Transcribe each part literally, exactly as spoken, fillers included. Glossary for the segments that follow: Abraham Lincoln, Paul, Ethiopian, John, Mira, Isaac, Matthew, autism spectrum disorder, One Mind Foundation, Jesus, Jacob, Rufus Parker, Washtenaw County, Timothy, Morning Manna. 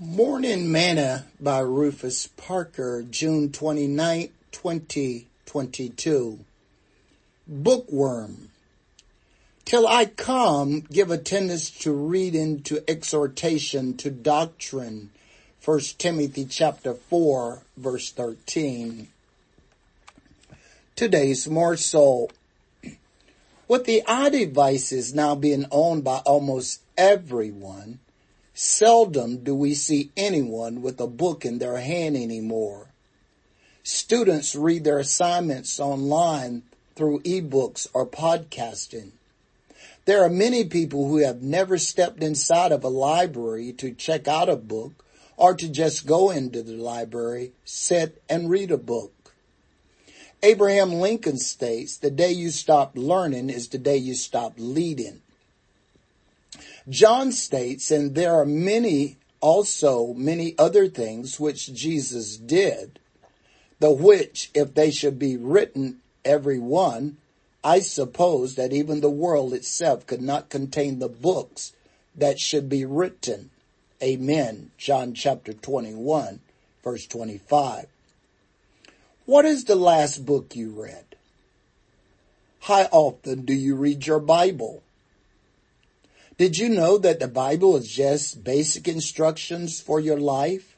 Morning Manna by Rufus Parker, June twenty-ninth, twenty twenty-two. Bookworm. Till I come, give attendance to reading, to exhortation, to doctrine. First Timothy chapter four, verse thirteen. Today's morsel. With the eye devices now being owned by almost everyone, seldom do we see anyone with a book in their hand anymore. Students read their assignments online through ebooks or podcasting. There are many people who have never stepped inside of a library to check out a book or to just go into the library, sit and read a book. Abraham Lincoln states, "The day you stop learning is the day you stop leading." John states, and there are many, also many other things which Jesus did, the which, if they should be written, every one, I suppose that even the world itself could not contain the books that should be written. Amen. John chapter twenty-one, verse twenty-five. What is the last book you read? How often do you read your Bible? Did you know that the Bible is just basic instructions for your life?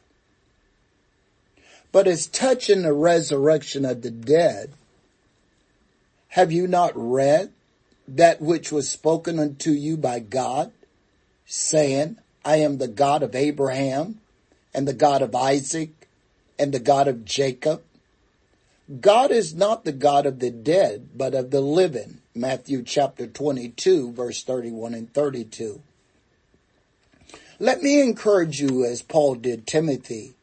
But as touching the resurrection of the dead, have you not read that which was spoken unto you by God, saying, I am the God of Abraham, and the God of Isaac, and the God of Jacob? God is not the God of the dead, but of the living. Matthew chapter twenty-two, verse thirty-one and thirty-two. Let me encourage you, as Paul did Timothy,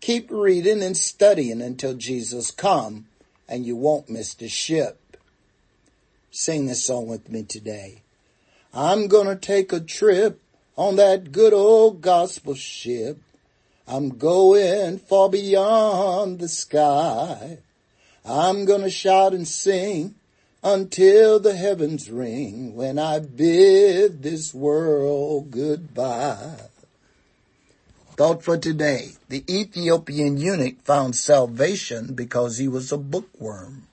keep reading and studying until Jesus come, and you won't miss the ship. Sing this song with me today. I'm gonna take a trip on that good old gospel ship. I'm going far beyond the sky. I'm gonna shout and sing until the heavens ring when I bid this world goodbye. Thought for today. The Ethiopian eunuch found salvation because he was a bookworm.